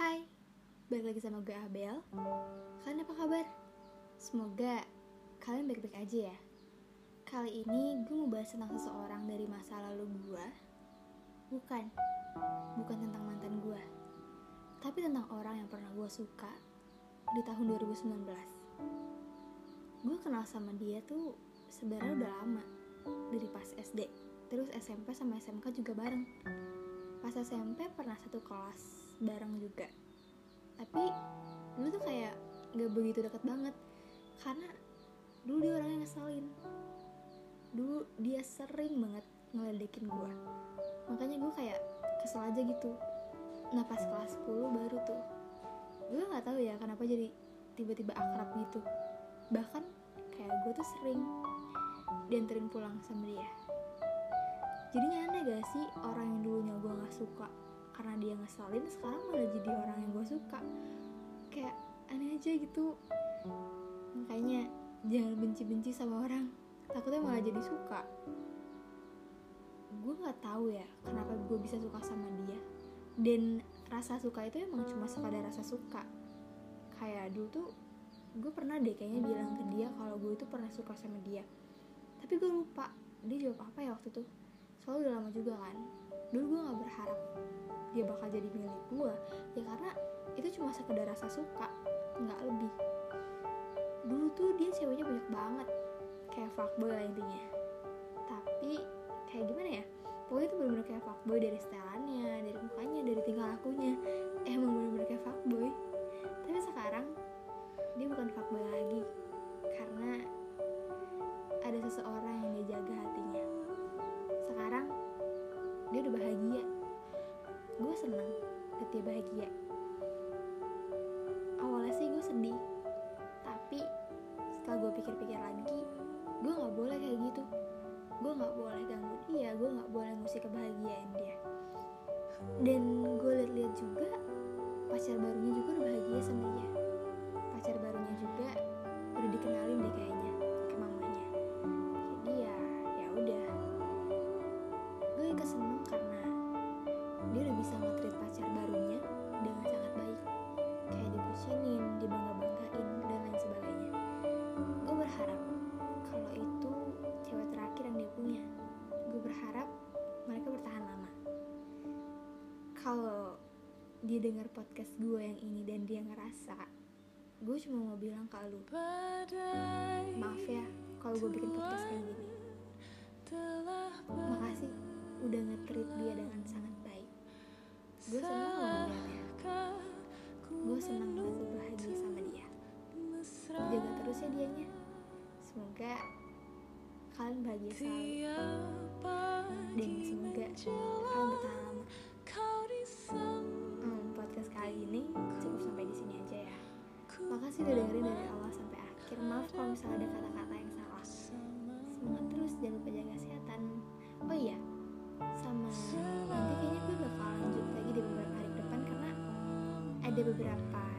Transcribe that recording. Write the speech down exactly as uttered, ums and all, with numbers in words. Hai, balik lagi sama gue Abel. Kalian apa kabar? Semoga kalian baik-baik aja ya. Kali ini gue mau bahas tentang seseorang dari masa lalu gue. Bukan, bukan tentang mantan gue, tapi tentang orang yang pernah gue suka di tahun dua ribu sembilan belas. Gue kenal sama dia tuh sebenarnya udah lama, dari pas S D, terus S M P sama S M K juga bareng. Pas S M P pernah satu kelas bareng juga, tapi dulu tuh kayak gak begitu dekat banget karena dulu dia orangnya ngeselin. Dulu dia sering banget ngeledekin gue, makanya gue kayak kesel aja gitu. Nah pas kelas sepuluh baru tuh gue nggak tahu ya kenapa jadi tiba-tiba akrab gitu. Bahkan kayak gue tuh sering dianterin pulang sama dia. Jadinya aneh gak sih, orang yang dulunya gue nggak suka karena dia ngeselin sekarang malah jadi orang yang gue suka. Kayak aneh aja gitu. Makanya jangan benci-benci sama orang, takutnya malah jadi suka. Gue nggak tahu ya kenapa gue bisa suka sama dia, dan rasa suka itu emang cuma sekadar rasa suka. Kayak dulu tuh gue pernah deh kayaknya bilang ke dia kalau gue itu pernah suka sama dia, tapi gue lupa dia jawab apa ya waktu itu. Soalnya udah lama juga kan. Dulu gue nggak berharap dia bakal jadi milik gue, ya karena itu cuma sekedar rasa suka, nggak lebih. Dulu tuh dia ceweknya banyak banget, kayak fuckboy lah intinya. Tapi kayak gimana ya, pokoknya itu bener-bener kayak fuckboy, dari setelannya, dari mukanya, dari tingkah lakunya, emang bener-bener kayak fuckboy. Tapi sekarang dia bukan fuckboy lagi, karena ada seseorang yang dia jaga hatinya. Sekarang dia udah bahagia. Gue seneng liat dia bahagia. Awalnya sih gue sedih, tapi setelah gue pikir-pikir lagi, gue gak boleh kayak gitu. Gue gak boleh ganggu dia, gue gak boleh ngusik kebahagiaan dia. Dan gue liat-liat juga, pacar barunya juga udah bahagia sama dia. Pacar barunya juga udah dikenalin deh kayaknya ke mamanya. Jadi ya, ya udah. Gue juga seneng karena dia udah bisa nge-treat pacar barunya dengan sangat baik, kayak dipucinin, dibangga-banggain, dan lain sebagainya. Gue berharap kalau itu cewek terakhir yang dia punya. Gue berharap mereka bertahan lama. Kalau dia dengar podcast gue yang ini dan dia ngerasa, gue cuma mau bilang ke lu, maaf ya kalau gue bikin podcast kayak gini. Makasih udah nge-treat dia dengan sangat baik. Gue senang ngeliatnya, gue senang banget bahagia sama dia. Jaga terus ya dianya, semoga kalian bahagia selalu, dan semoga kalian bertahan lama. Hmm, podcast kali ini cukup sampai di sini aja ya. Makasih udah dengerin dari awal sampai akhir. Maaf kalau misalnya ada kata-kata yang salah. Semangat terus, jangan lupa jaga kesehatan. Oh iya, sama nanti kayaknya gue bakal lanjut lagi di beberapa hari ke depan karena ada beberapa